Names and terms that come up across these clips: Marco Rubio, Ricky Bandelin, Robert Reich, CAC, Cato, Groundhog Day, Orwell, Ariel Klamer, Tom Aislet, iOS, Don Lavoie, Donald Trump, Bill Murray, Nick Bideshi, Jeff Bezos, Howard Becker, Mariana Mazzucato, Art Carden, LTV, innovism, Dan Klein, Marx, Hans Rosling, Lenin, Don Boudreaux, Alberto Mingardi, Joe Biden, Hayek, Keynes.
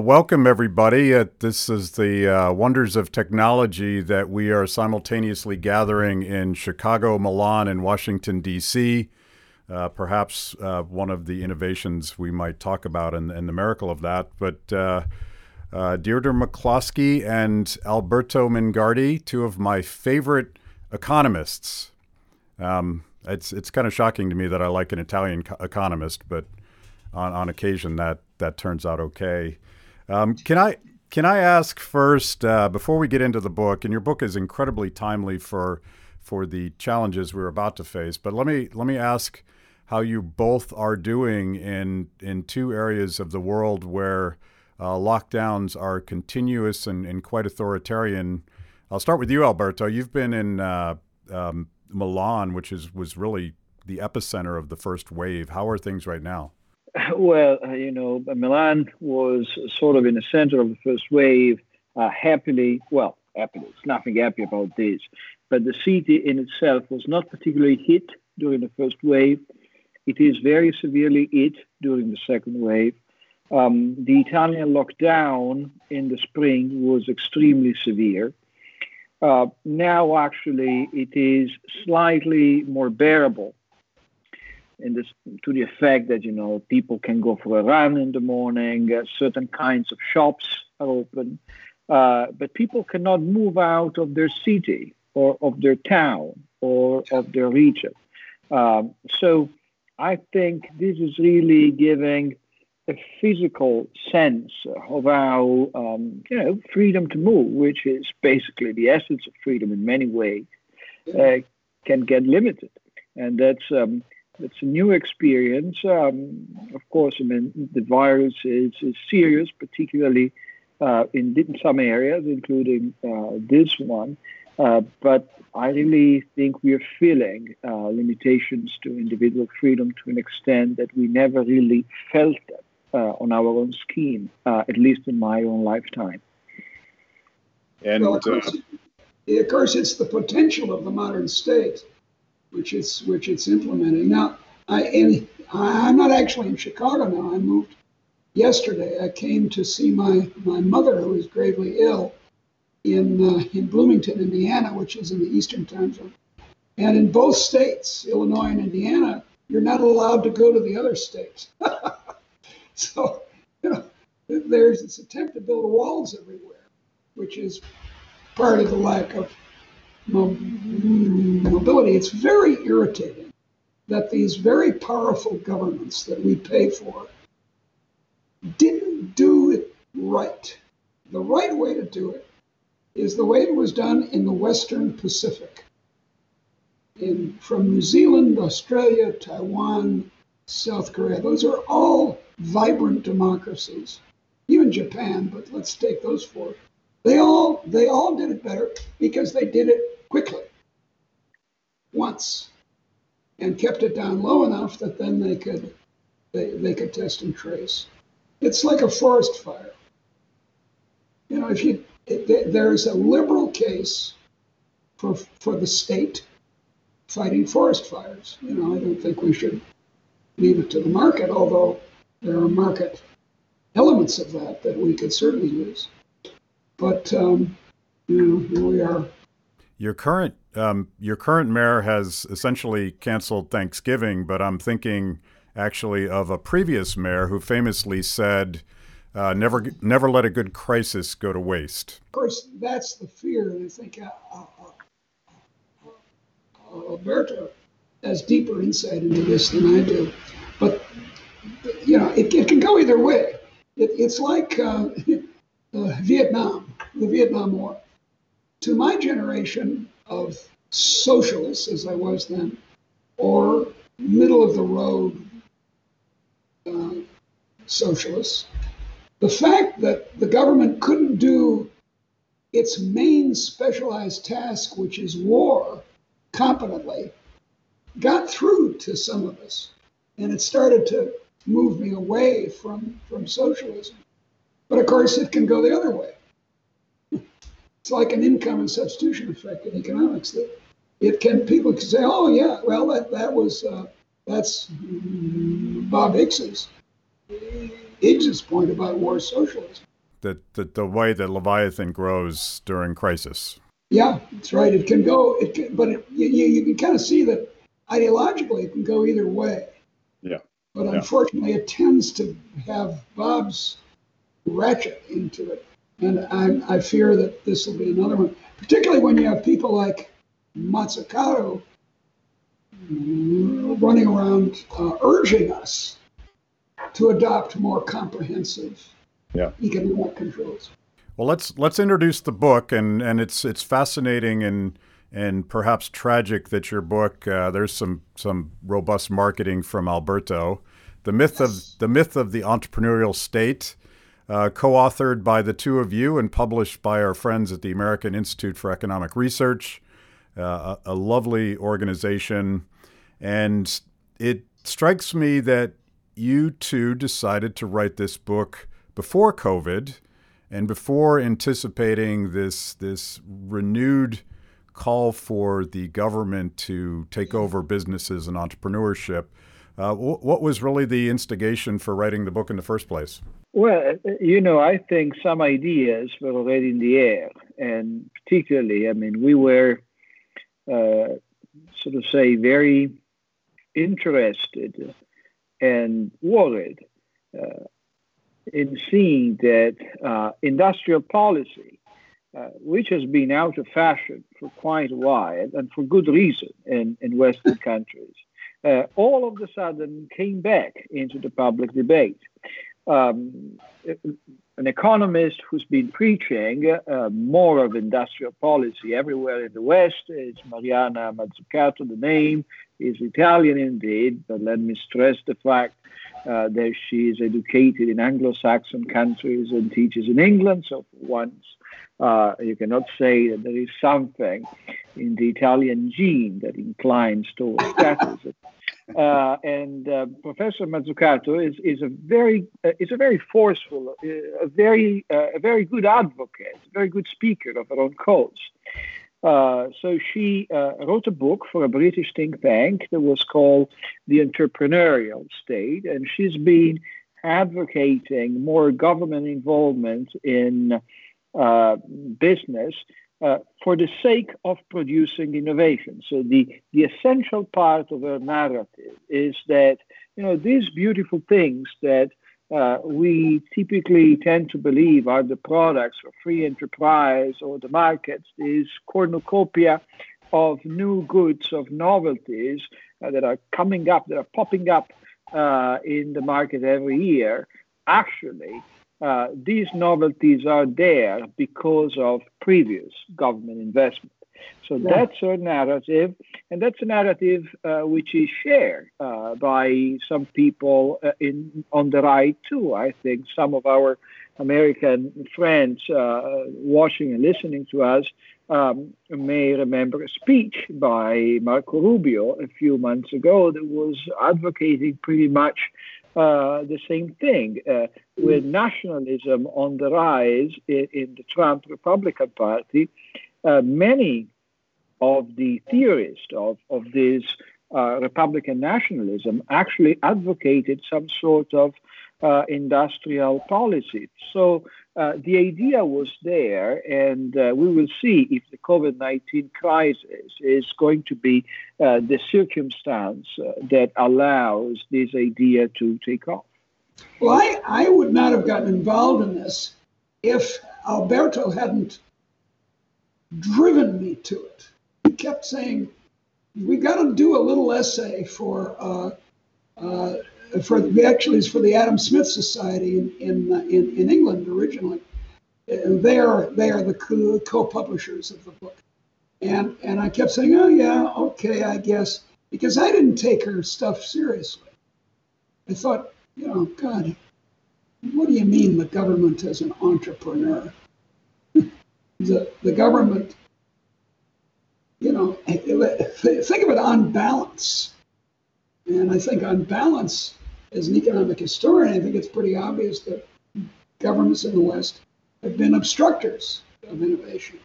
Welcome, everybody. This is the Wonders of Technology that we are simultaneously gathering in Chicago, Milan, and Washington, D.C. Perhaps one of the innovations we might talk about and the miracle of that. But Deirdre McCloskey and Alberto Mingardi, two of my favorite economists. It's kind of shocking to me that I like an Italian economist, but on occasion that turns out okay. Can I ask first, before we get into the book, and your book is incredibly timely for the challenges we're about to face, but let me ask how you both are doing in two areas of the world where lockdowns are continuous and quite authoritarian. I'll start with you, Alberto. You've been in Milan, which was really the epicenter of the first wave. How are things right now? Well, Milan was sort of in the center of the first wave, happily, it's nothing happy about this, but the city in itself was not particularly hit during the first wave. It is very severely hit during the second wave. The Italian lockdown in the spring was extremely severe. Now, actually, it is slightly more bearable. And this, to the effect that, people can go for a run in the morning, certain kinds of shops are open, but people cannot move out of their city or of their town or of their region. So I think this is really giving a physical sense of how, freedom to move, which is basically the essence of freedom in many ways, can get limited. And that's a new experience. Of course, the virus is serious, particularly in some areas, including this one. But I really think we are feeling limitations to individual freedom to an extent that we never really felt on our own skin, at least in my own lifetime. And well, of course, it's the potential of the modern state, which it's implementing now. I'm not actually in Chicago now. I moved yesterday. I came to see my mother, who is gravely ill, in Bloomington, Indiana, which is in the Eastern time zone. And in both states, Illinois and Indiana, you're not allowed to go to the other states. So there's this attempt to build walls everywhere, which is part of the lack of mobility. It's very irritating that these very powerful governments that we pay for didn't do it right. The right way to do it is the way it was done in the Western Pacific, from New Zealand, Australia, Taiwan, South Korea. Those are all vibrant democracies, even Japan, but let's take those four. They all did it better because they did it quickly, once, and kept it down low enough that then they could test and trace. It's like a forest fire. There is a liberal case for the state fighting forest fires. I don't think we should leave it to the market, although there are market elements of that we could certainly use. But here we are. Your current mayor has essentially canceled Thanksgiving, but I'm thinking actually of a previous mayor who famously said, "Never let a good crisis go to waste." Of course, that's the fear, and I think Alberto has deeper insight into this than I do. But it can go either way. It's like. The Vietnam War. To my generation of socialists, as I was then, or middle-of-the-road socialists, the fact that the government couldn't do its main specialized task, which is war, competently, got through to some of us. And it started to move me away from socialism. But of course, it can go the other way. It's like an income and substitution effect in economics. That people can say, "Oh yeah, well that was that's Bob Hicks's Keynes' point about war socialism. The way that Leviathan grows during crisis. Yeah, that's right. It can go, you can kind of see that ideologically it can go either way. Yeah. But unfortunately, it tends to have Bob's ratchet into it. And I fear that this will be another one, particularly when you have people like Mazzucato running around urging us to adopt more comprehensive economic controls. Well, let's introduce the book, and it's fascinating and perhaps tragic that your book there's some robust marketing from Alberto, the myth of the entrepreneurial state, co-authored by the two of you and published by our friends at the American Institute for Economic Research, a lovely organization, and it strikes me that you two decided to write this book before COVID. And before anticipating this renewed call for the government to take over businesses and entrepreneurship, what was really the instigation for writing the book in the first place? Well, I think some ideas were already in the air. And particularly, we were, very interested and worried in seeing that industrial policy, which has been out of fashion for quite a while and for good reason in Western countries, all of a sudden came back into the public debate. An economist who's been preaching more of industrial policy everywhere in the West is Mariana Mazzucato. The name is Italian indeed, but let me stress the fact that she is educated in Anglo-Saxon countries and teaches in England. So for once, you cannot say that there is something in the Italian gene that inclines towards Catholicism. Professor Mazzucato is a very forceful, a very good advocate, a very good speaker of her own cause. So she wrote a book for a British think tank that was called The Entrepreneurial State, and she's been advocating more government involvement in business for the sake of producing innovation. So the essential part of her narrative is that, these beautiful things that we typically tend to believe are the products of free enterprise or the markets, this cornucopia of new goods, of novelties that are coming up, that are popping up in the market every year. Actually, these novelties are there because of previous government investment. So that's her narrative, and that's a narrative which is shared by some people on the right, too. I think some of our American friends watching and listening to us may remember a speech by Marco Rubio a few months ago that was advocating pretty much the same thing, with nationalism on the rise in the Trump Republican Party. Many of the theorists of this Republican nationalism actually advocated some sort of industrial policy. So the idea was there, and we will see if the COVID-19 crisis is going to be the circumstance that allows this idea to take off. Well, I would not have gotten involved in this if Alberto hadn't driven me to it. He kept saying, "We got to do a little essay for the Adam Smith Society in England originally. They are the co-publishers of the book." And I kept saying, "Oh yeah, okay, I guess," because I didn't take her stuff seriously. I thought, God, what do you mean the government is an entrepreneur? The government, think of it on balance. And I think on balance, as an economic historian, I think it's pretty obvious that governments in the West have been obstructors of innovation.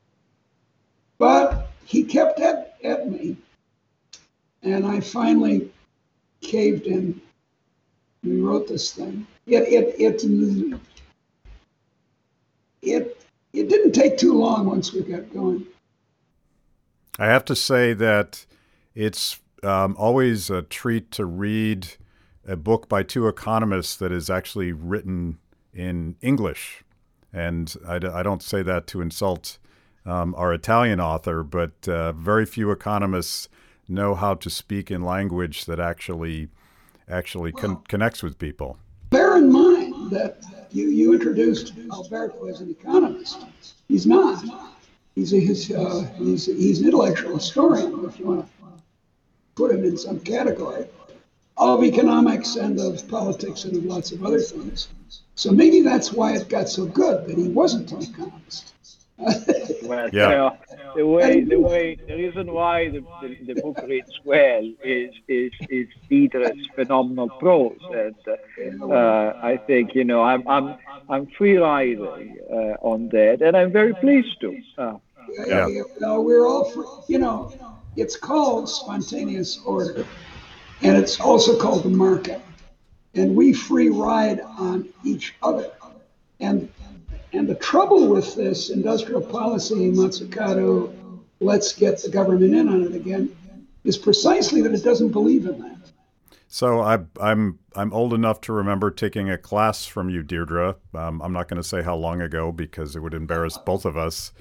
But he kept at me, and I finally caved in we wrote this thing. It didn't take too long once we got going. I have to say that it's always a treat to read a book by two economists that is actually written in English. And I don't say that to insult our Italian author, but very few economists know how to speak in language that actually connects with people. Bear in mind that you introduced Alberto as an economist. He's not. He's an intellectual historian, if you want to put him in some category of economics and of politics and of lots of other things. So maybe that's why it got so good that he wasn't an economist. Well, yeah. The reason why the book reads well is Deirdre's phenomenal prose, and I think I'm free riding on that, and I'm very pleased to. We're all free. It's called spontaneous order, and it's also called the market, and we free ride on each other, and the trouble with this industrial policy, Mazzucato, let's get the government in on it again, is precisely that it doesn't believe in that. So I'm old enough to remember taking a class from you, Deirdre. I'm not going to say how long ago because it would embarrass both of us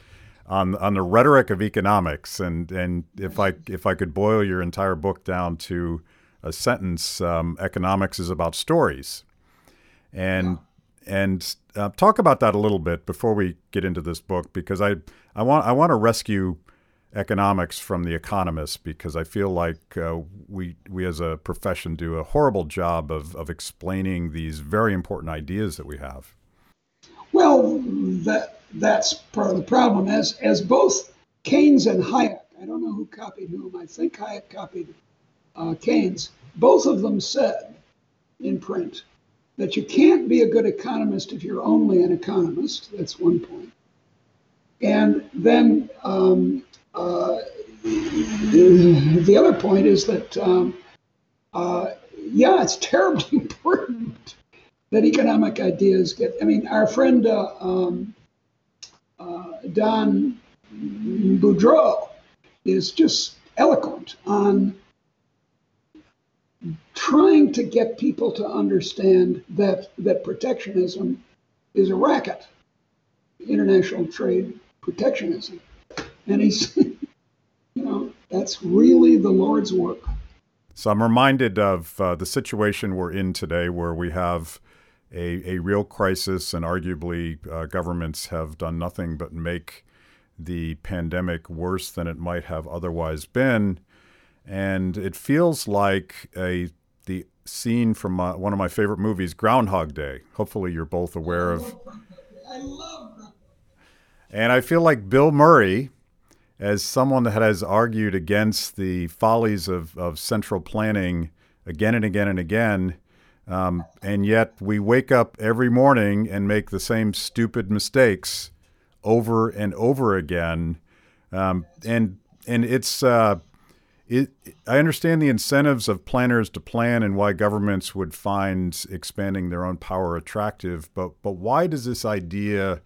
on the rhetoric of economics. And if I could boil your entire book down to a sentence, economics is about stories. And talk about that a little bit before we get into this book, because I want to rescue economics from The Economist, because I feel like we as a profession do a horrible job of explaining these very important ideas that we have. Well, that's part of the problem. As both Keynes and Hayek, I don't know who copied whom. I think Hayek copied Keynes. Both of them said in print that you can't be a good economist if you're only an economist. That's one point. And then the other point is that, it's terribly important that economic ideas get, our friend Don Boudreaux is just eloquent on trying to get people to understand that protectionism is a racket, international trade protectionism. And he's, that's really the Lord's work. So I'm reminded of the situation we're in today, where we have a real crisis, and arguably governments have done nothing but make the pandemic worse than it might have otherwise been. And it feels like the scene from one of my favorite movies, Groundhog Day. Hopefully you're both aware of. I love Groundhog Day. And I feel like Bill Murray, as someone that has argued against the follies of central planning again and again and again, and yet we wake up every morning and make the same stupid mistakes over and over again. And it's... I understand the incentives of planners to plan and why governments would find expanding their own power attractive, but why does this idea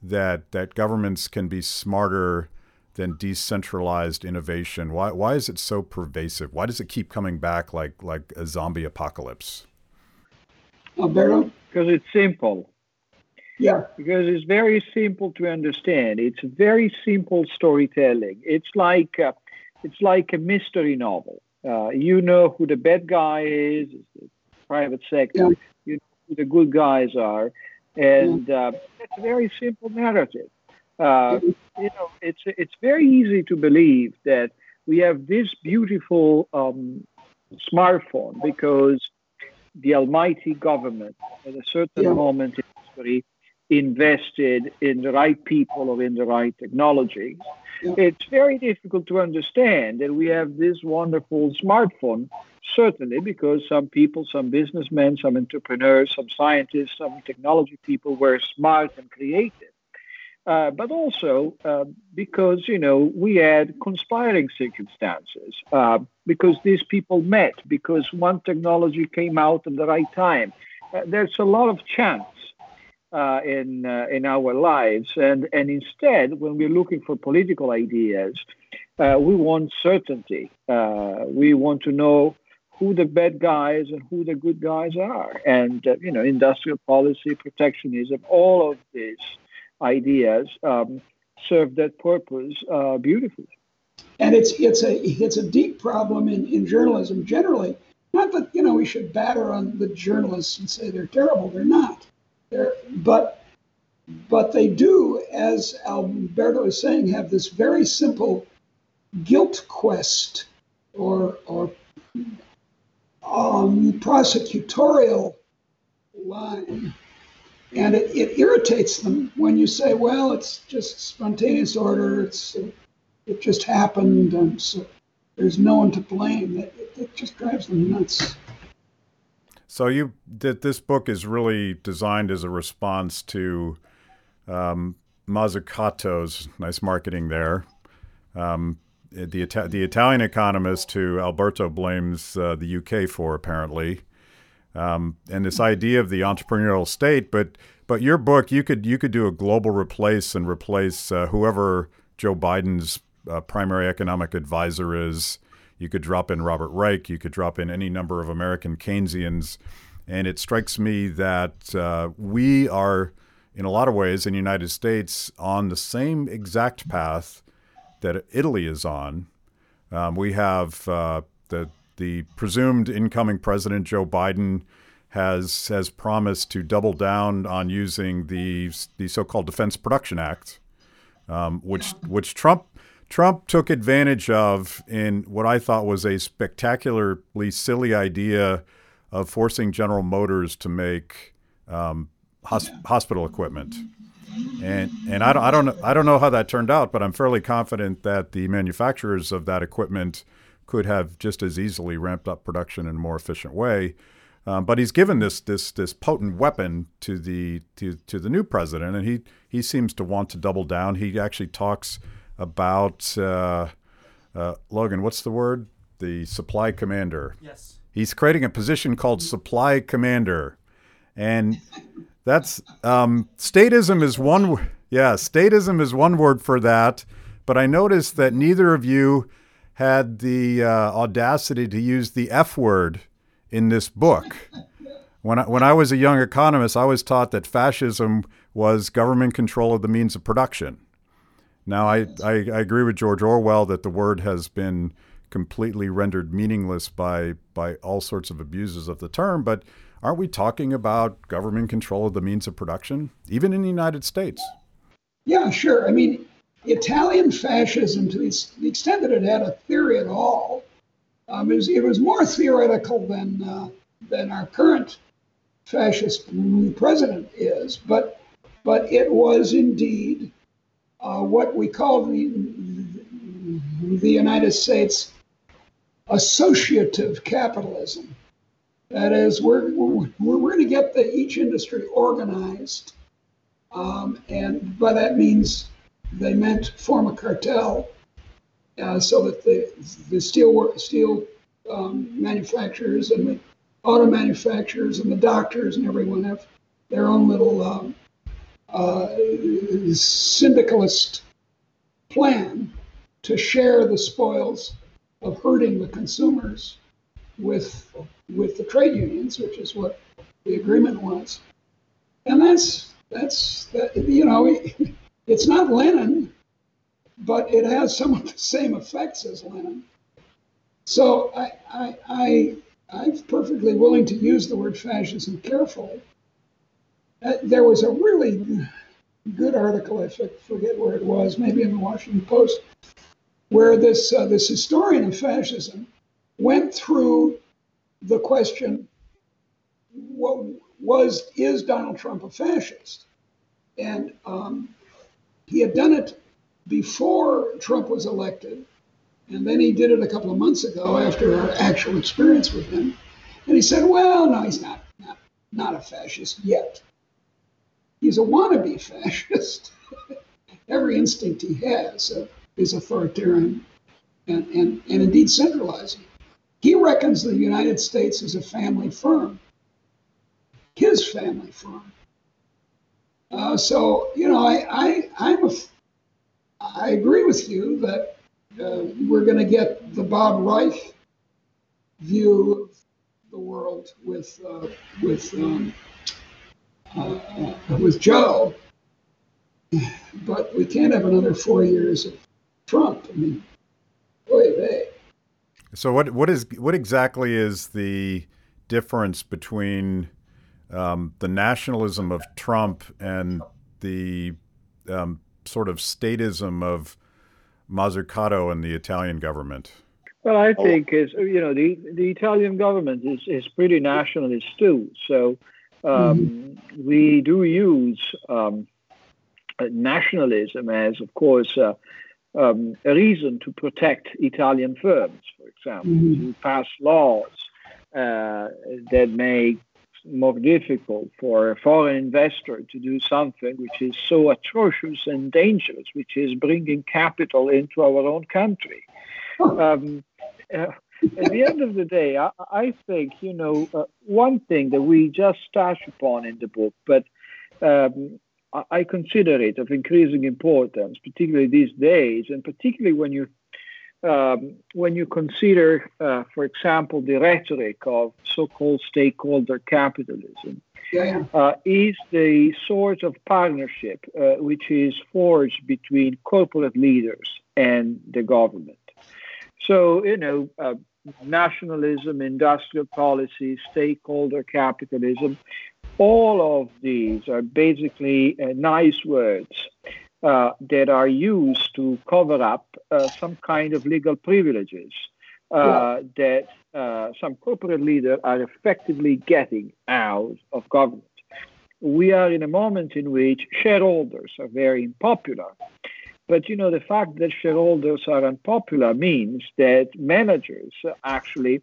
that governments can be smarter than decentralized innovation, why is it so pervasive? Why does it keep coming back like a zombie apocalypse? Alberto? Because it's simple. Yeah. Because it's very simple to understand. It's very simple storytelling. It's like a mystery novel. You know who the bad guy is, it's the private sector. Yeah. You know who the good guys are. And it's a very simple narrative. It's very easy to believe that we have this beautiful smartphone because the almighty government at a certain moment in history invested in the right people or in the right technologies. Yeah. It's very difficult to understand that we have this wonderful smartphone, certainly because some people, some businessmen, some entrepreneurs, some scientists, some technology people were smart and creative. but also because, you know, we had conspiring circumstances, because these people met, because one technology came out at the right time. There's a lot of chance in our lives. And instead, when we're looking for political ideas, we want certainty. We want to know who the bad guys and who the good guys are. And, you know, industrial policy, protectionism, all of these ideas serve that purpose beautifully. And it's a deep problem in journalism generally. Not that, you know, we should batter on the journalists and say they're terrible. They're not. But they do, as Alberto is saying, have this very simple guilt quest or prosecutorial line. And it irritates them when you say, well, it's just spontaneous order. It just happened. And so there's no one to blame. It just drives them nuts. So this book is really designed as a response to Mazzucato's, nice marketing there, the Italian economist who Alberto blames the UK for, apparently. And this idea of the entrepreneurial state, but your book, you could do a global replace whoever Joe Biden's primary economic advisor is. You could drop in Robert Reich. You could drop in any number of American Keynesians, and it strikes me that we are, in a lot of ways, in the United States, on the same exact path that Italy is on. We have the presumed incoming president, Joe Biden, has promised to double down on using the so-called Defense Production Act, which Trump took advantage of in what I thought was a spectacularly silly idea of forcing General Motors to make hospital equipment. And I don't know how that turned out, but I'm fairly confident that the manufacturers of that equipment could have just as easily ramped up production in a more efficient way. But he's given this potent weapon to the new president, and he seems to want to double down. He actually talks about Logan, what's the word? The supply commander. Yes. He's creating a position called supply commander, and that's statism is one. Yeah, statism is one word for that. But I noticed that neither of you had the audacity to use the F word in this book. When I was a young economist, I was taught that fascism was government control of the means of production. Now, I agree with George Orwell that the word has been completely rendered meaningless by all sorts of abuses of the term, but aren't we talking about government control of the means of production, even in the United States? Yeah, sure. I mean, Italian fascism, to the extent that it had a theory at all, it was more theoretical than our current fascist president is. But it was indeed what we called the United States associative capitalism. That is, we're going to get each industry organized, and by that means. They meant form a cartel so that the steel manufacturers and the auto manufacturers and the doctors and everyone have their own little syndicalist plan to share the spoils of hurting the consumers with the trade unions, which is what the agreement was. And that's you know. It's not Lenin, but it has some of the same effects as Lenin. So I'm perfectly willing to use the word fascism carefully. There was a really good article, I forget where it was, maybe in the Washington Post, where this historian of fascism went through the question, is Donald Trump a fascist? And he had done it before Trump was elected, and then he did it a couple of months ago after our actual experience with him. And he said, well, no, he's not a fascist yet. He's a wannabe fascist. every instinct he has is authoritarian and indeed centralizing. He reckons the United States is a family firm, his family firm. So, you know, I agree with you that we're going to get the Bob Reich view of the world with Joe, but we can't have another 4 years of Trump. I mean, oy vey. So what exactly is the difference between the nationalism of Trump and the sort of statism of Mazzucato and the Italian government? Well, I think is, you know, the Italian government is pretty nationalist too. So we do use nationalism as, of course, a reason to protect Italian firms, for example, to pass laws that make more difficult for a foreign investor to do something which is so atrocious and dangerous, which is bringing capital into our own country. At the end of the day, I think, you know, one thing that we just touched upon in the book, but I consider it of increasing importance, particularly these days, and particularly when you consider, for example, the rhetoric of so-called stakeholder capitalism, is the sort of partnership which is forged between corporate leaders and the government. So, you know, nationalism, industrial policy, stakeholder capitalism, all of these are basically nice words that are used to cover up some kind of legal privileges that some corporate leaders are effectively getting out of government. We are in a moment in which shareholders are very unpopular. But, you know, the fact that shareholders are unpopular means that managers actually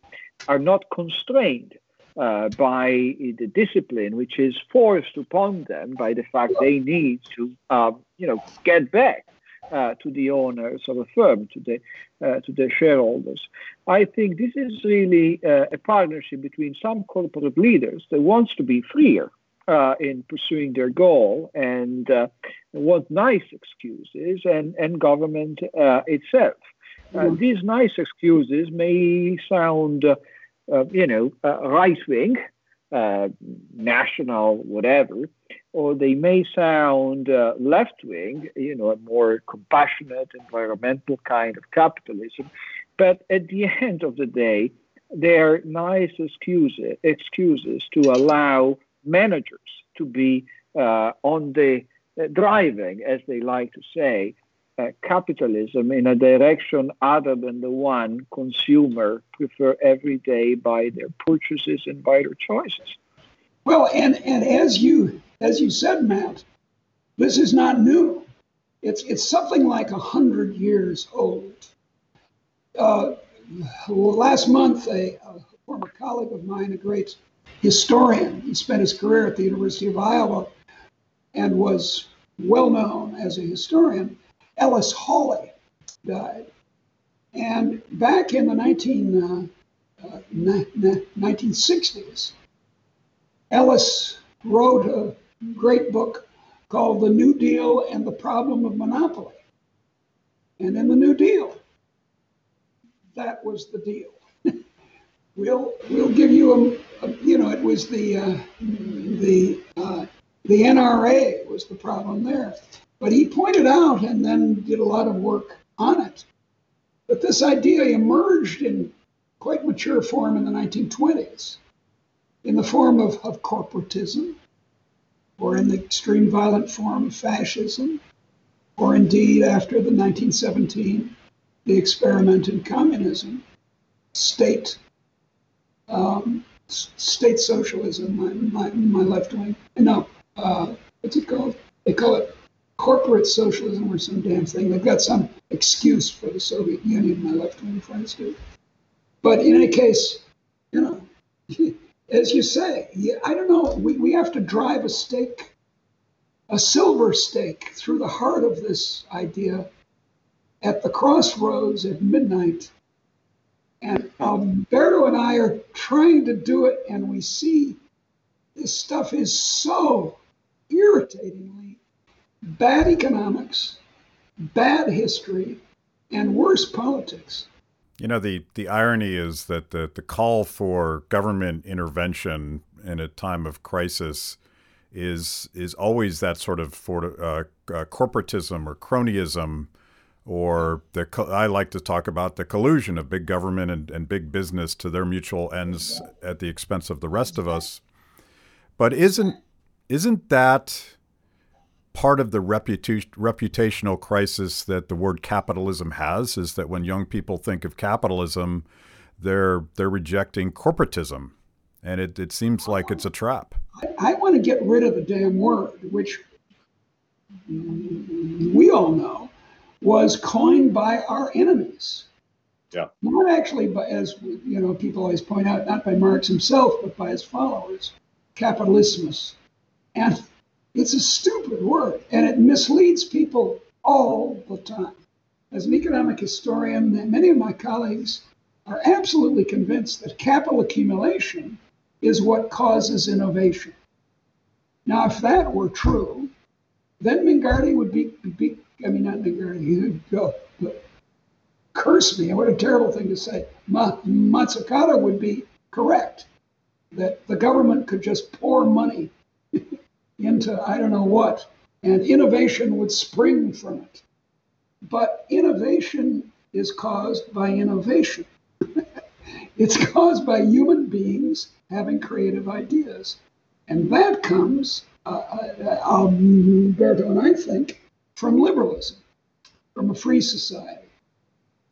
are not constrained by the discipline which is forced upon them by the fact they need to, you know, get back to the owners of a firm, to the shareholders. I think this is really a partnership between some corporate leaders that wants to be freer in pursuing their goal and want nice excuses, and government itself. These nice excuses may sound you know, right-wing, national, whatever, or they may sound left-wing, you know, a more compassionate, environmental kind of capitalism. But at the end of the day, they are nice excuses to allow managers to be on the driving, as they like to say, capitalism in a direction other than the one consumer prefer every day by their purchases and by their choices. Well, and as you said, Matt, this is not new. It's something like 100 years old. Last month, a former colleague of mine, a great historian, he spent his career at the University of Iowa and was well known as a historian, Ellis Hawley, died. And back in the 1960s, Ellis wrote a great book called The New Deal and the Problem of Monopoly. And in the New Deal, that was the deal. We'll give you a, you know, it was the NRA was the problem there. But he pointed out and then did a lot of work on it. But this idea emerged in quite mature form in the 1920s, in the form of corporatism, or in the extreme violent form of fascism, or indeed after the 1917, the experiment in communism, state socialism, my left wing. No, what's it called? They call it corporate socialism or some damn thing. They've got some excuse for the Soviet Union, my left-wing friends do. But in any case, you know, as you say, I don't know, we have to drive a stake a silver stake through the heart of this idea at the crossroads at midnight. And Alberto and I are trying to do it, and we see this stuff is so irritatingly bad economics, bad history, and worse politics. You know, the irony is that the call for government intervention in a time of crisis is always that sort of corporatism or cronyism, or I like to talk about the collusion of big government and big business to their mutual ends at the expense of the rest of us. But isn't that part of the reputational crisis that the word capitalism has, is that when young people think of capitalism, they're rejecting corporatism, and it seems like it's a trap. I want to get rid of the damn word, which we all know was coined by our enemies. Yeah. Not actually by, as you know, people always point out, not by Marx himself, but by his followers, capitalismus. And it's a stupid word, and it misleads people all the time. As an economic historian, many of my colleagues are absolutely convinced that capital accumulation is what causes innovation. Now, if that were true, then Mingardi would be I mean, not Mingardi, he would go, but curse me. What a terrible thing to say. Mazzucato would be correct, that the government could just pour money into I don't know what, and innovation would spring from it. But innovation is caused by innovation. It's caused by human beings having creative ideas. And that comes, Alberto and I think, from liberalism, from a free society,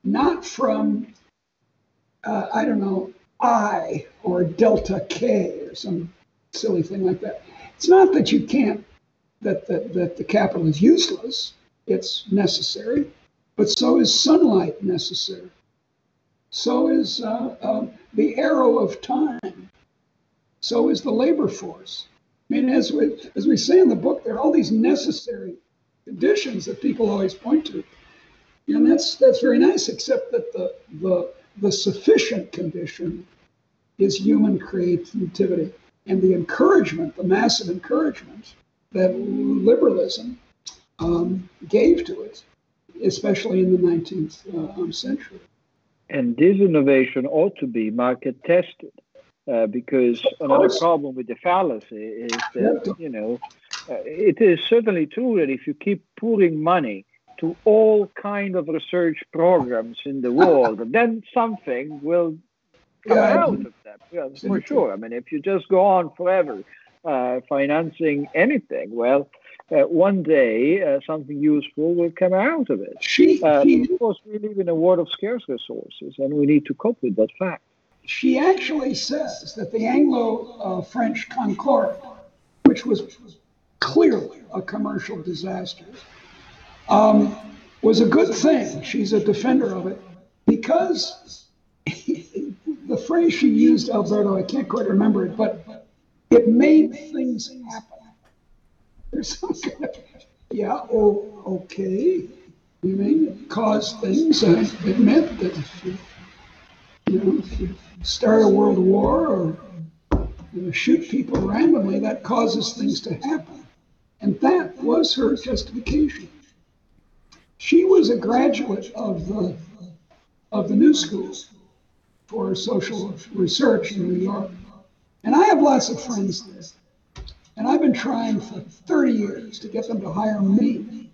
not from, I don't know, I or delta K or some silly thing like that. It's not that you can't, that the capital is useless, it's necessary, but so is sunlight necessary. So is the arrow of time. So is the labor force. I mean, as we say in the book, there are all these necessary conditions that people always point to. And that's very nice, except that the sufficient condition is human creativity. And the encouragement, the massive encouragement that liberalism gave to it, especially in the 19th century. And this innovation ought to be market tested, because another problem with the fallacy is that, you know, it is certainly true that if you keep pouring money to all kind of research programs in the world, then something will come out of that. Yeah, for sure. I mean, if you just go on forever financing anything, well, one day something useful will come out of it. Of course, we live in a world of scarce resources, and we need to cope with that fact. She actually says that the Anglo-French Concorde, which was clearly a commercial disaster, was a good thing. She's a defender of it because the phrase she used, Alberto, I can't quite remember it, but it made things happen. There's some kind of, you mean cause things, it meant that if you start a world war or shoot people randomly, that causes things to happen. And that was her justification. She was a graduate of the New School for Social Research in New York. And I have lots of friends there. And I've been trying for 30 years to get them to hire me.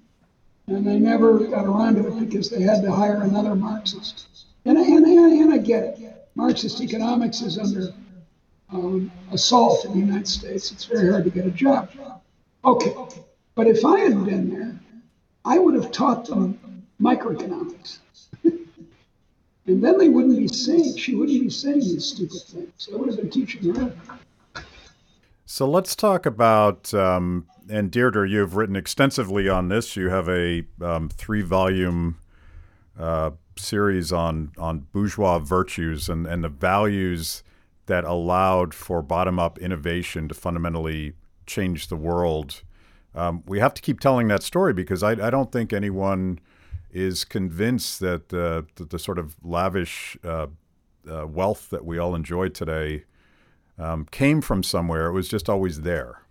And they never got around to it because they had to hire another Marxist. And I get it. Marxist economics is under assault in the United States. It's very hard to get a job. Okay. But if I had been there, I would have taught them microeconomics. And then she wouldn't be saying these stupid things. I would have been teaching her. So let's talk about, and Deirdre, you've written extensively on this. You have a 3-volume series on bourgeois virtues and the values that allowed for bottom-up innovation to fundamentally change the world We have to keep telling that story because I don't think anyone is convinced that the sort of lavish wealth that we all enjoy today came from somewhere. It was just always there.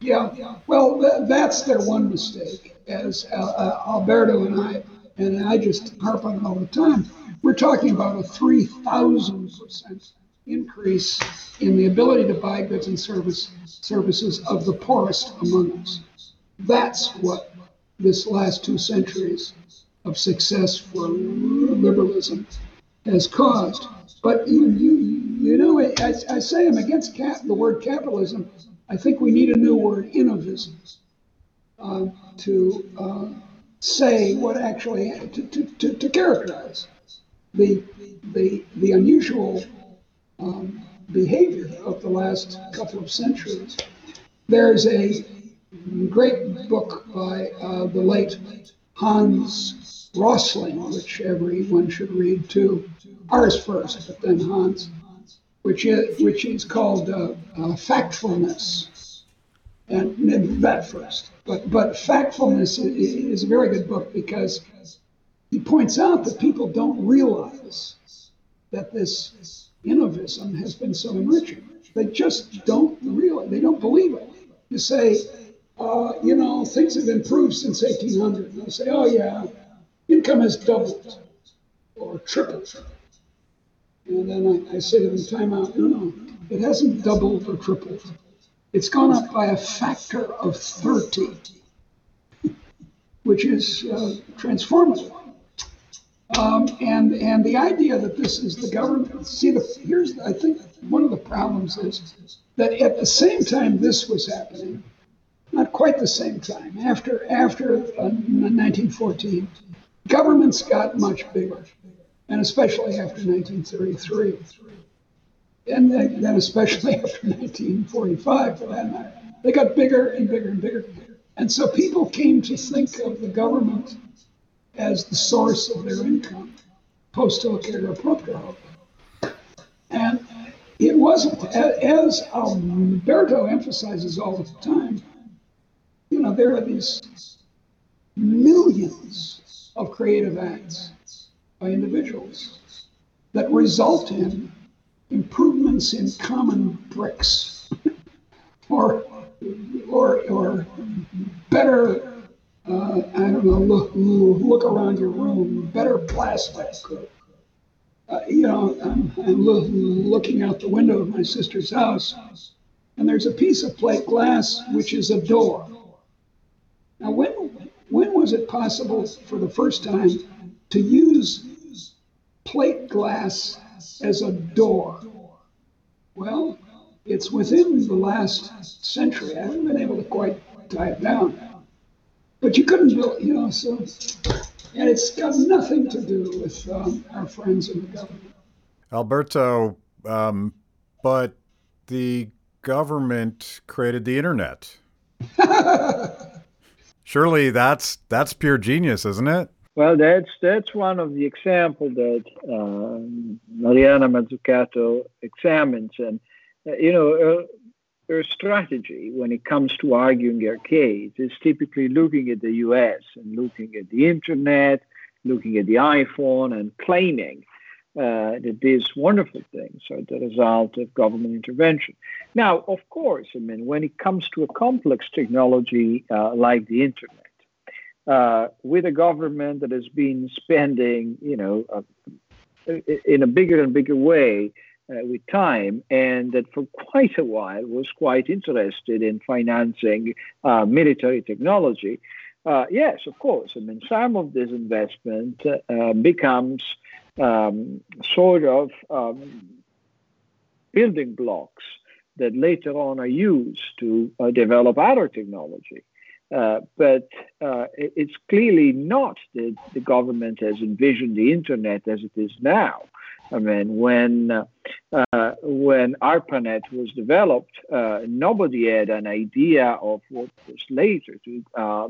Yeah. Well, that's their one mistake, as Alberto and I just harp on it all the time. We're talking about a 3,000% increase in the ability to buy goods and services of the poorest among us. That's what this last two centuries of success for liberalism has caused. But you know, I say I'm against the word capitalism. I think we need a new word, innovism, to say what actually to characterize the unusual behavior of the last couple of centuries. There's a great book by the late Hans Rosling, which everyone should read too. Ours first, but then Hans, which is called Factfulness, and maybe that first. But Factfulness is a very good book because he points out that people don't realize that this innovism has been so enriching. They just don't realize. They don't believe it. You say, things have improved since 1800. And they say, oh yeah, income has doubled or tripled. And then I say to them, time out, no, it hasn't doubled or tripled. It's gone up by a factor of 30, which is transformative. And the idea that this is the government, I think one of the problems is that at the same time this was happening, not quite the same time, after 1914, governments got much bigger, and especially after 1933, and then especially after 1945, for that matter. They got bigger and bigger and bigger. And so people came to think of the government as the source of their income, post-hoc ergo proprio. And it wasn't, as Alberto emphasizes all the time, there are these millions of creative acts by individuals that result in improvements in common bricks or better, look around your room, better plastic. I'm looking out the window of my sister's house, and there's a piece of plate glass, which is a door. Now, when was it possible for the first time to use plate glass as a door? Well, it's within the last century. I haven't been able to quite tie it down. But you couldn't do it, so... And it's got nothing to do with our friends in the government. Alberto, but the government created the internet. Surely that's pure genius, isn't it? Well, that's one of the examples that Mariana Mazzucato examines, and her strategy when it comes to arguing her case is typically looking at the U.S. and looking at the internet, looking at the iPhone, and claiming that these wonderful things are the result of government intervention. Now, of course, when it comes to a complex technology like the internet, with a government that has been spending, in a bigger and bigger way with time, and that for quite a while was quite interested in financing military technology, yes, of course. Some of this investment becomes sort of building blocks that later on are used to develop other technology. But it's clearly not that the government has envisioned the internet as it is now. When ARPANET was developed, nobody had an idea of what was later to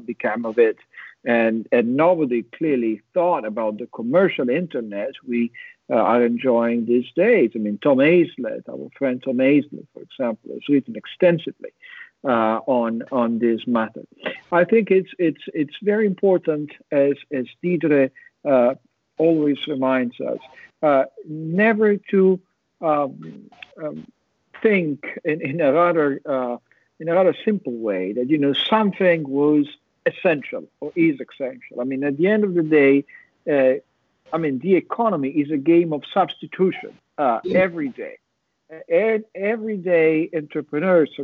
become of it. And nobody clearly thought about the commercial internet we are enjoying these days. Tom Aislet, our friend Tom Aislet, for example, has written extensively on this matter. I think it's very important, as Deirdre always reminds us, never to think in a rather simple way that, you know, something was essential or is essential. I mean, at the end of the day, the economy is a game of substitution every day. Everyday entrepreneurs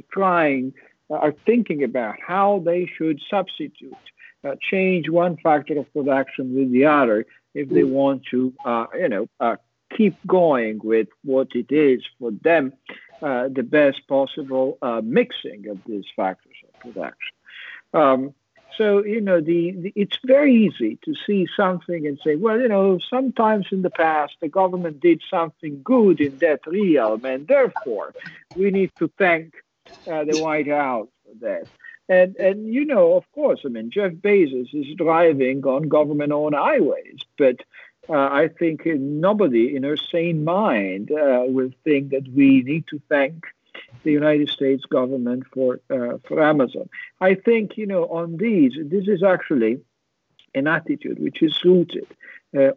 are thinking about how they should substitute, change one factor of production with the other if they want to, keep going with what it is for them the best possible mixing of these factors of production. So, you know, it's very easy to see something and say, well, you know, sometimes in the past, the government did something good in that realm, and therefore, we need to thank the White House for that. And you know, of course, I mean, Jeff Bezos is driving on government-owned highways, but I think nobody in her sane mind will think that we need to thank the United States government for Amazon. I think, you know, on these, this is actually an attitude which is rooted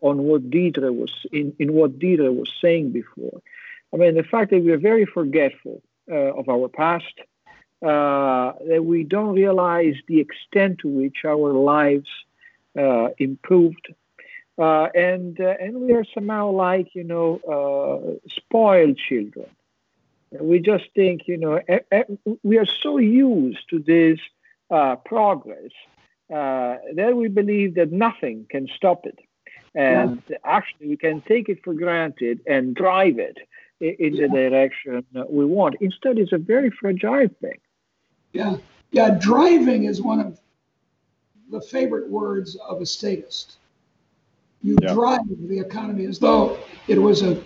on what Deirdre was in what Deirdre was saying before. I mean, the fact that we are very forgetful of our past, that we don't realize the extent to which our lives improved, and we are somehow like, you know, spoiled children. We just think, you know, we are so used to this progress that we believe that nothing can stop it. And actually, we can take it for granted and drive it in the direction we want. Instead, it's a very fragile thing. Yeah. Yeah. Driving is one of the favorite words of a statist. You drive the economy as though it was a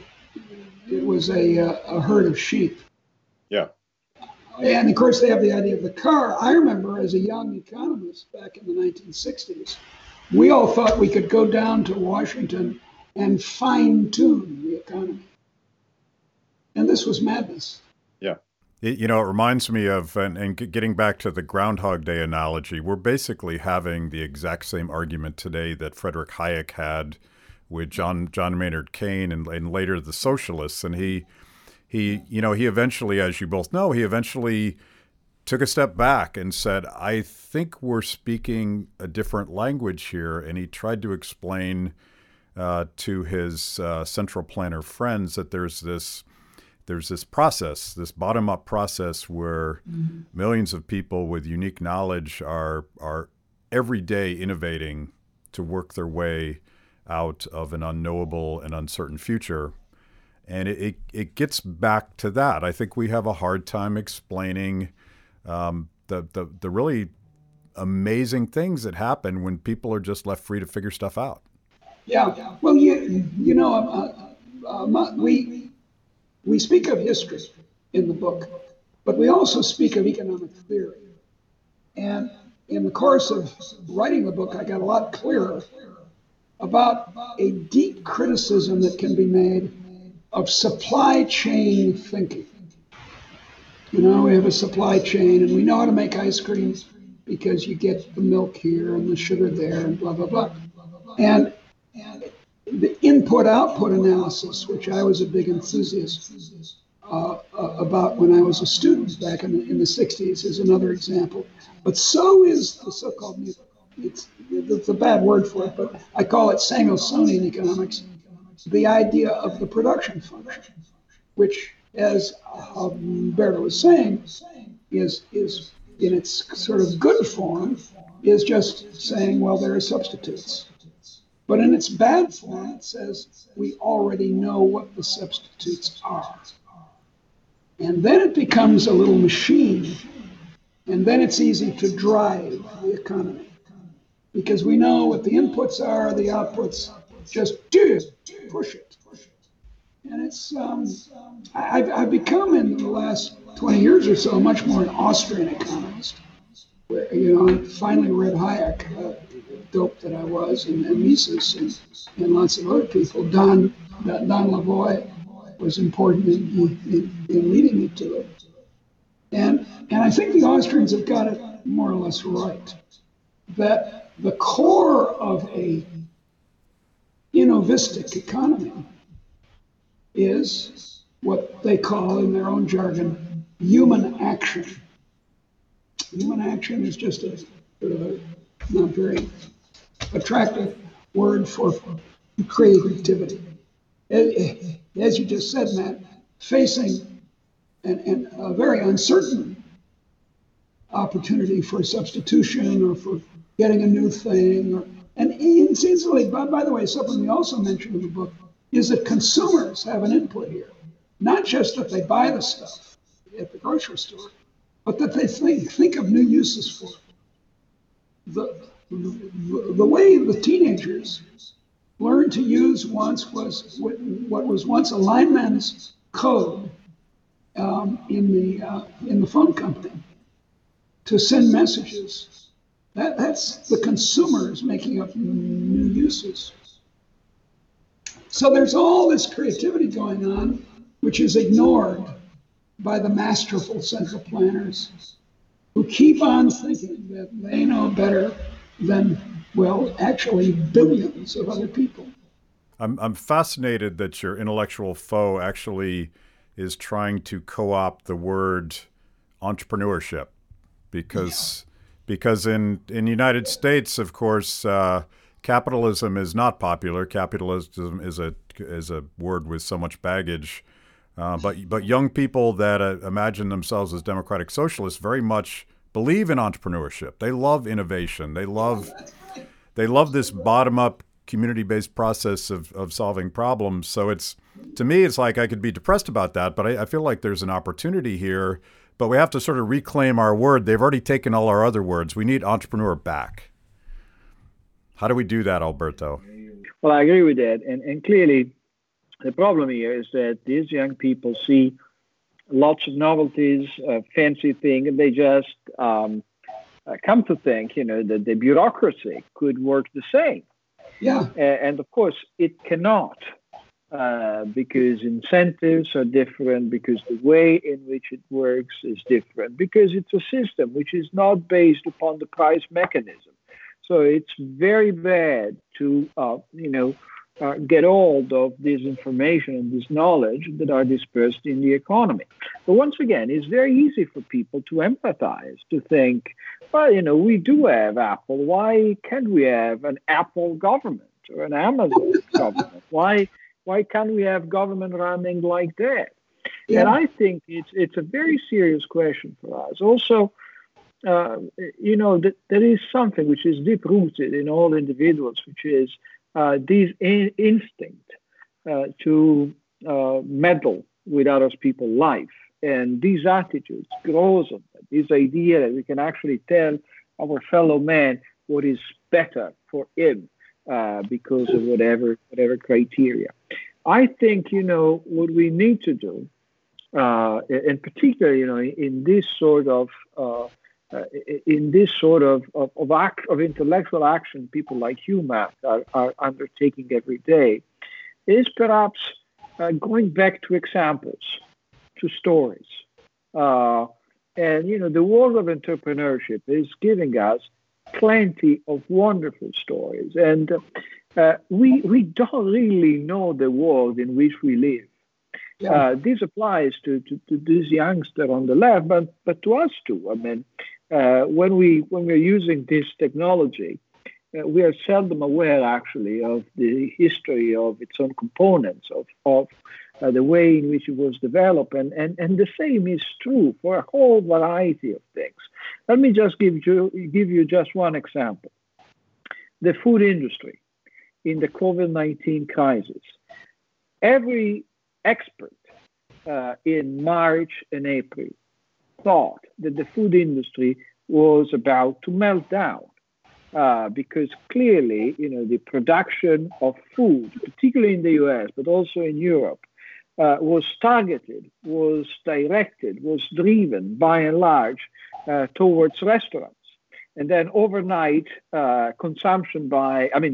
herd of sheep. Yeah. And of course, they have the idea of the car. I remember as a young economist back in the 1960s, we all thought we could go down to Washington and fine tune the economy. And this was madness. Yeah. You know, it reminds me of, and getting back to the Groundhog Day analogy, we're basically having the exact same argument today that Friedrich Hayek had with John Maynard Keynes and later the socialists. And he eventually, as you both know, he eventually took a step back and said, I think we're speaking a different language here. And he tried to explain to his central planner friends that there's this process, this bottom-up process where millions of people with unique knowledge are every day innovating to work their way out of an unknowable and uncertain future. And it gets back to that. I think we have a hard time explaining the really amazing things that happen when people are just left free to figure stuff out. Yeah. Well, we speak of history in the book, but we also speak of economic theory. And in the course of writing the book, I got a lot clearer about a deep criticism that can be made of supply chain thinking. You know, we have a supply chain and we know how to make ice cream because you get the milk here and the sugar there and blah, blah, blah. And the input-output analysis, which I was a big enthusiast about when I was a student back in the 60s, is another example. But so is the so-called music. It's a bad word for it, but I call it Samuelsonian economics, the idea of the production function, which, as Alberto was saying, is in its sort of good form, is just saying, well, there are substitutes. But in its bad form, it says we already know what the substitutes are. And then it becomes a little machine, and then it's easy to drive the economy. Because we know what the inputs are, the outputs, just push it. And it's, I've become in the last 20 years or so much more an Austrian economist. Where, you know, I finally read Hayek, dope that I was, and Mises, and lots of other people. Don Lavoie was important in leading me to it. And I think the Austrians have got it more or less right, that the core of a innovistic economy is what they call, in their own jargon, human action. Human action is just a sort of a not very attractive word for creativity. As you just said, Matt, facing and a very uncertain opportunity for substitution or for getting a new thing, or, and incidentally, by the way, something we also mentioned in the book is that consumers have an input here. Not just that they buy the stuff at the grocery store, but that they think of new uses for it. The way the teenagers learned to use once was what was once a lineman's code in the phone company to send messages. That's the consumers making up new uses. So there's all this creativity going on, which is ignored by the masterful central planners who keep on thinking that they know better than, well, actually billions of other people. I'm fascinated that your intellectual foe actually is trying to co-opt the word entrepreneurship, because in the United States, of course, capitalism is not popular. Capitalism is a word with so much baggage. But young people that imagine themselves as democratic socialists very much believe in entrepreneurship. They love innovation. They love this bottom-up community-based process of solving problems. So it's, to me, it's like I could be depressed about that, but I feel like there's an opportunity here. But we have to sort of reclaim our word. They've already taken all our other words. We need entrepreneur back. How do we do that, Alberto? Well, I agree with that. And clearly, the problem here is that these young people see lots of novelties, fancy things, and they just come to think, that the bureaucracy could work the same. Yeah. And of course, it cannot. Because incentives are different, because the way in which it works is different, because it's a system which is not based upon the price mechanism. So it's very bad to, get hold of this information and this knowledge that are dispersed in the economy. But once again, it's very easy for people to empathize, to think, well, we do have Apple. Why can't we have an Apple government or an Amazon government? Why can't we have government running like that? Yeah. And I think it's a very serious question for us. Also, there is something which is deep-rooted in all individuals, which is this instinct to meddle with other people's life. And these attitudes grows on that. This idea that we can actually tell our fellow man what is better for him because of whatever criteria. I think, what we need to do, in particular, in this sort of act of intellectual action people like you, Matt, are undertaking every day, is perhaps going back to examples, to stories. The world of entrepreneurship is giving us plenty of wonderful stories, and we don't really know the world in which we live. Yeah. This applies to this youngster on the left, but to us too. I mean, when we're using this technology, we are seldom aware actually of the history of its own components, of the way in which it was developed, and the same is true for a whole variety of things. Let me just give you just one example. The food industry in the COVID-19 crisis. Every expert in March and April thought that the food industry was about to melt down because clearly, the production of food, particularly in the US, but also in Europe, was targeted, was directed, was driven by and large towards restaurants. And then overnight, the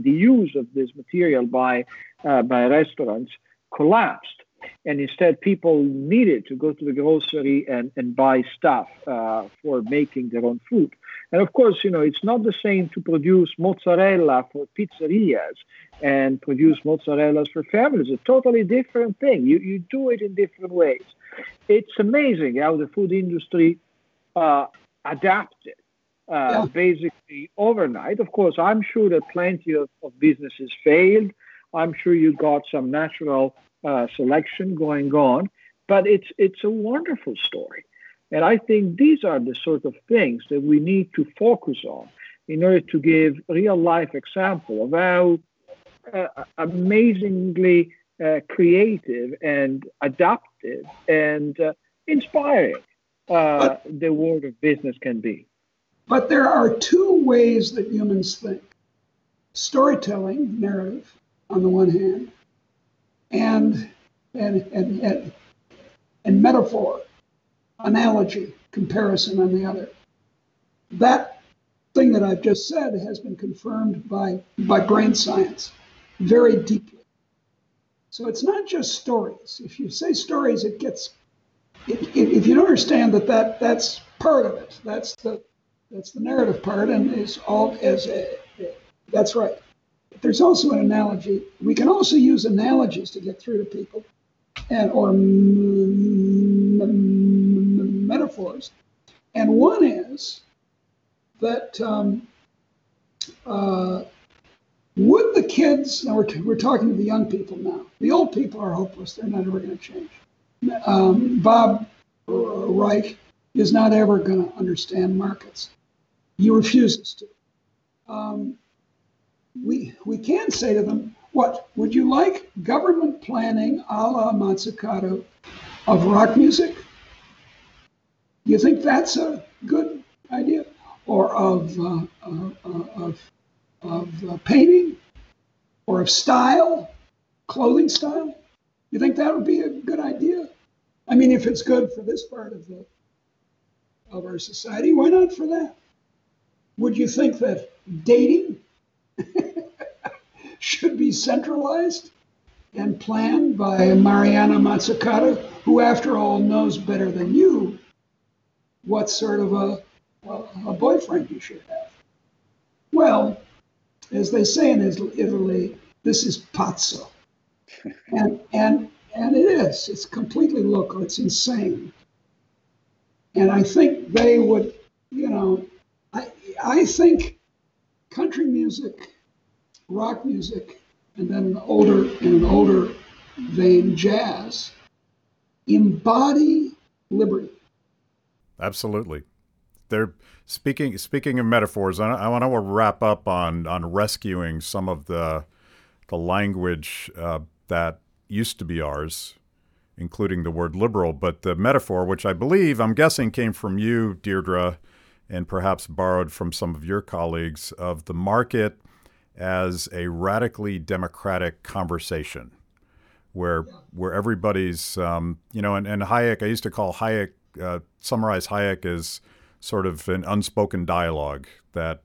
use of this material by restaurants collapsed. And instead, people needed to go to the grocery and buy stuff for making their own food. And of course, you know, it's not the same to produce mozzarella for pizzerias and produce mozzarellas for families. It's a totally different thing. You do it in different ways. It's amazing how the food industry adapted basically overnight. Of course, I'm sure that plenty of businesses failed. I'm sure you got some natural selection going on, but it's a wonderful story. And I think these are the sort of things that we need to focus on in order to give real-life example of how amazingly creative and adaptive and inspiring the world of business can be. But there are two ways that humans think. Storytelling, narrative, on the one hand, and metaphor, analogy, comparison on the other. That thing that I've just said has been confirmed by brain science very deeply. So it's not just stories. If you say stories, it gets, if you don't understand that that's part of it, that's the narrative part, and is all as that's right. There's also an analogy. We can also use analogies to get through to people, and or metaphors. And one is that would the kids, now we're talking to the young people now. The old people are hopeless. They're not ever going to change. Bob Reich is not ever going to understand markets. He refuses to. We can say to them, what, would you like government planning a la Mazzucato of rock music? Do you think that's a good idea? Or of painting? Or of style, clothing style? You think that would be a good idea? I mean, if it's good for this part of our society, why not for that? Would you think that dating should be centralized and planned by Mariana Mazzucato, who, after all, knows better than you what sort of a boyfriend you should have? Well, as they say in Italy, this is pazzo. And it is. It's completely local. It's insane. And I think they would, you know, I think country music, rock music, and then in an older vein, jazz, embody liberty. Absolutely. They're speaking of metaphors. I want to wrap up on rescuing some of the language that used to be ours, including the word liberal. But the metaphor, which I believe, I'm guessing, came from you, Deirdre, and perhaps borrowed from some of your colleagues, of the market as a radically democratic conversation where everybody's, you know, and Hayek, I used to call Hayek, summarize Hayek as sort of an unspoken dialogue that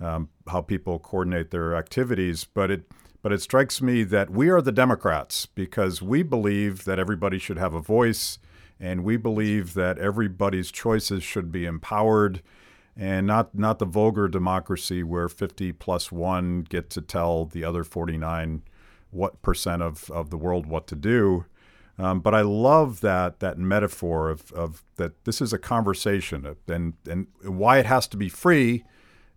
how people coordinate their activities. But it strikes me that we are the Democrats because we believe that everybody should have a voice, and we believe that everybody's choices should be empowered, and not the vulgar democracy where 50+1 get to tell the other 49 what percent of the world what to do. But I love that metaphor of that this is a conversation, and why it has to be free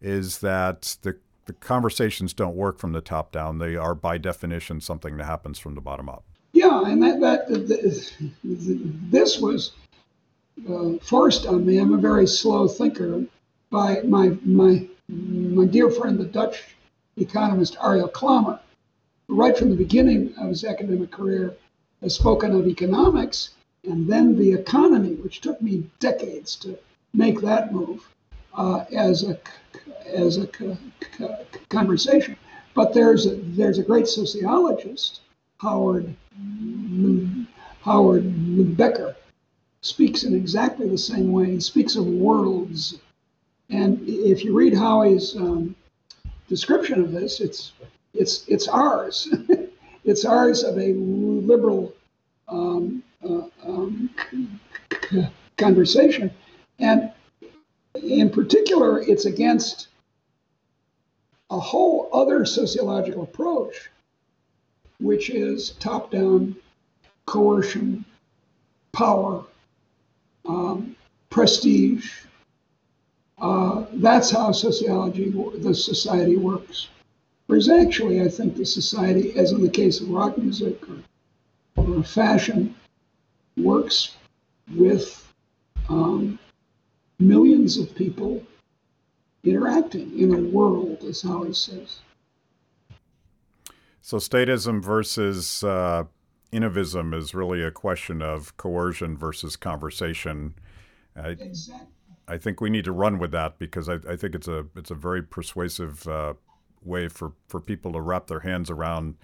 is that the conversations don't work from the top down. They are by definition something that happens from the bottom up. Yeah, and this was forced on me. I'm a very slow thinker by my dear friend, the Dutch economist Ariel Klamer. Right from the beginning of his academic career, has spoken of economics and then the economy, which took me decades to make that move as a conversation. But there's a great sociologist, Howard Becker, speaks in exactly the same way. He speaks of worlds. And if you read Howie's description of this, it's ours. It's ours of a liberal conversation. And in particular, it's against a whole other sociological approach, which is top-down coercion, power, prestige. That's how the society works. Whereas actually, I think the society, as in the case of rock music or fashion, works with millions of people interacting in a world, as Howley says. So statism versus innovism is really a question of coercion versus conversation. Exactly. I think we need to run with that, because I think it's a very persuasive way for people to wrap their hands around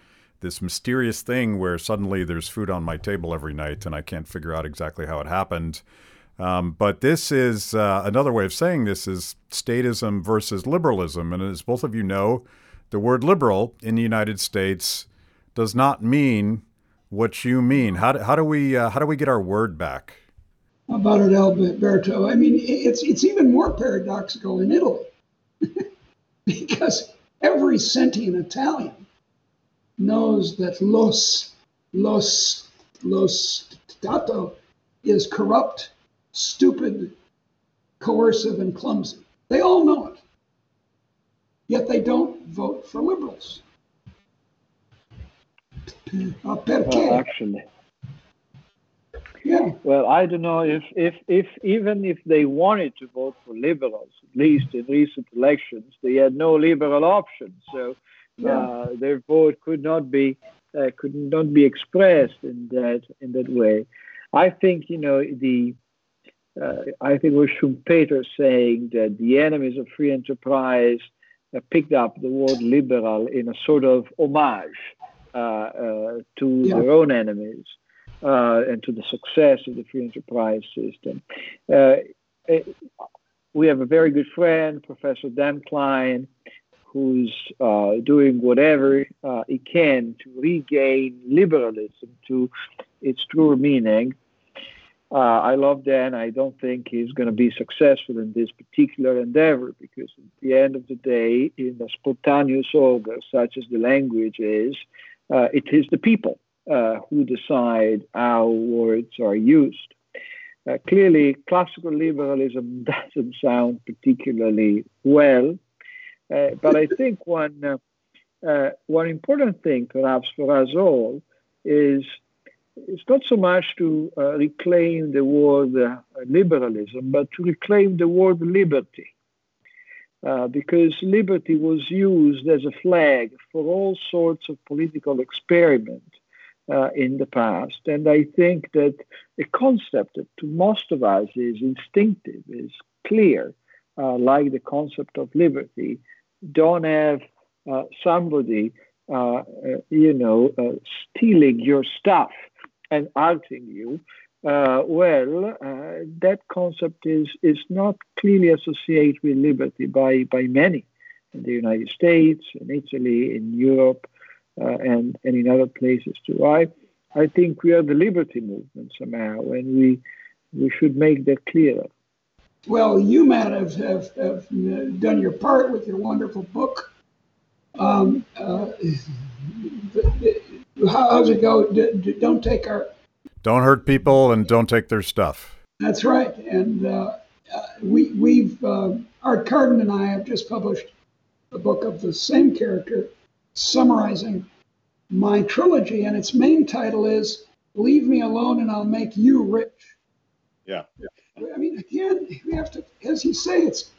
this mysterious thing where suddenly there's food on my table every night and I can't figure out exactly how it happened. But this is another way of saying this is statism versus liberalism. And as both of you know, the word liberal in the United States does not mean what you mean. How do we get our word back? About it, Alberto. I mean, it's even more paradoxical in Italy because every sentient Italian knows that lo Stato is corrupt, stupid, coercive, and clumsy. They all know it. Yet they don't vote for liberals. Perché? Yeah. Well, I don't know if even if they wanted to vote for liberals, at least in recent elections, they had no liberal option. So their vote could not be expressed in that way. I think I think it was Schumpeter saying that the enemies of free enterprise picked up the word liberal in a sort of homage to their own enemies. And to the success of the free enterprise system. We have a very good friend, Professor Dan Klein, who's doing whatever he can to regain liberalism to its true meaning. I love Dan. I don't think he's going to be successful in this particular endeavor, because at the end of the day, in a spontaneous order, such as the language is, it is the people who decide how words are used. Clearly, classical liberalism doesn't sound particularly well, but I think one important thing, perhaps for us all, is it's not so much to reclaim the word liberalism, but to reclaim the word liberty, because liberty was used as a flag for all sorts of political experiments in the past. And I think that a concept that to most of us is instinctive, is clear, like the concept of liberty, don't have somebody, stealing your stuff and outing you. That concept is not clearly associated with liberty by many in the United States, in Italy, in Europe, and in other places too. I think we are the liberty movement somehow, and we should make that clearer. Well, you, Matt, have done your part with your wonderful book. How's it go? Don't take our... Don't hurt people and don't take their stuff. That's right. And we've Art Carden and I have just published a book of the same character, summarizing my trilogy, and its main title is "Leave Me Alone and I'll Make You Rich." Yeah. I mean, again, we have to, as you say, it's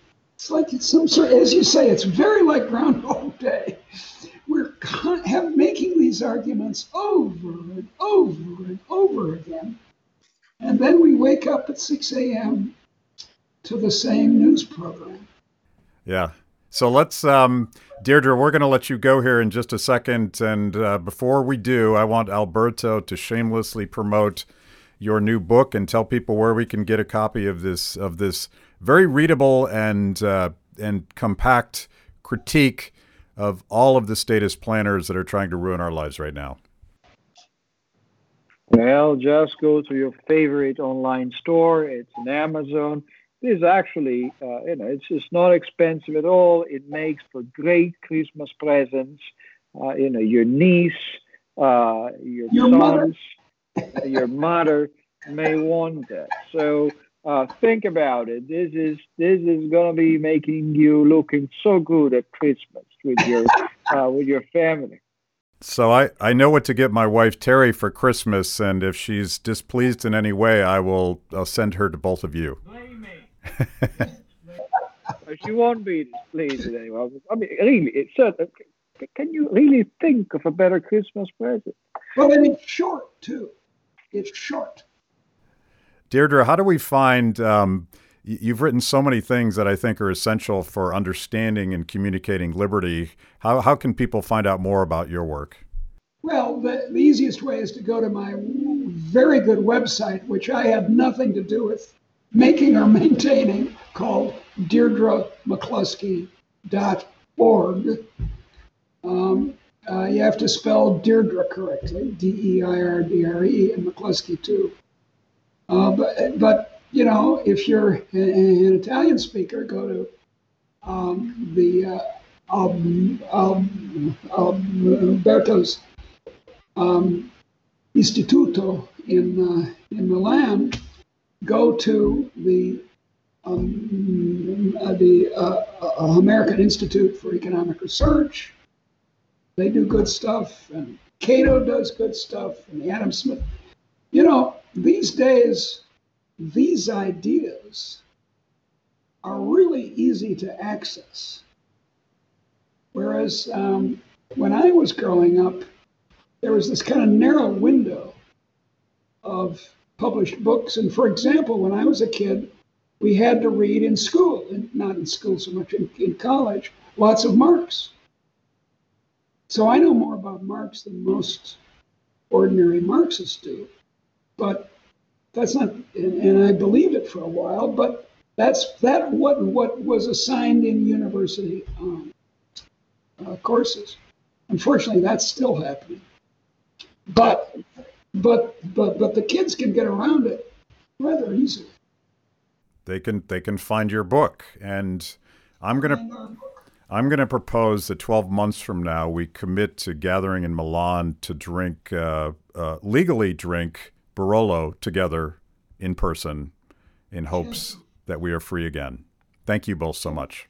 like it's some sort. As you say, it's very like Groundhog Day. We're making these arguments over and over and over again, and then we wake up at 6 a.m. to the same news program. Yeah. So let's, Deirdre, we're going to let you go here in just a second. And before we do, I want Alberto to shamelessly promote your new book and tell people where we can get a copy of this very readable and compact critique of all of the statist planners that are trying to ruin our lives right now. Well, just go to your favorite online store. It's an Amazon. This actually, it's not expensive at all. It makes for great Christmas presents. Your niece, your sons, your mother may want that. So think about it. This is going to be making you looking so good at Christmas with your family. So I know what to get my wife Terry for Christmas, and if she's displeased in any way, I'll send her to both of you. Blame me. She won't be displeased in any way. I mean, really, it's certain. Can you really think of a better Christmas present? Well, and it's short too. It's short. Deirdre, how do we find? You've written so many things that I think are essential for understanding and communicating liberty. How can people find out more about your work? Well, the easiest way is to go to my very good website, which I have nothing to do with making or maintaining, called DeirdreMcCloskey.org. You have to spell Deirdre correctly, D-E-I-R-D-R-E, and McCloskey too. But you know, if you're an Italian speaker, go to Alberto's Istituto in Milan. Go to the American Institute for Economic Research. They do good stuff, and Cato does good stuff, and Adam Smith. You know, these days, these ideas are really easy to access. Whereas when I was growing up, there was this kind of narrow window of published books. And for example, when I was a kid, we had to read in school, and not in school so much, in college, lots of Marx. So I know more about Marx than most ordinary Marxists do, but that's not, and I believed it for a while, but that's what was assigned in university courses. Unfortunately, that's still happening. But the kids can get around it rather easily. They can find your book, and I'm going to propose that 12 months from now, we commit to gathering in Milan to drink, legally drink Barolo together in person in hopes that we are free again. Thank you both so much.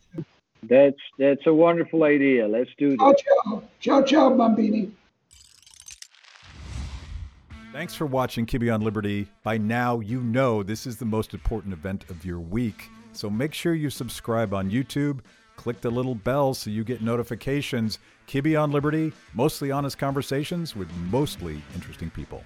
That's a wonderful idea. Let's do that. Ciao, ciao. Ciao, ciao, bambini. Thanks for watching Kibbe on Liberty. By now, you know this is the most important event of your week, so make sure you subscribe on YouTube. Click the little bell so you get notifications. Kibbe on Liberty, mostly honest conversations with mostly interesting people.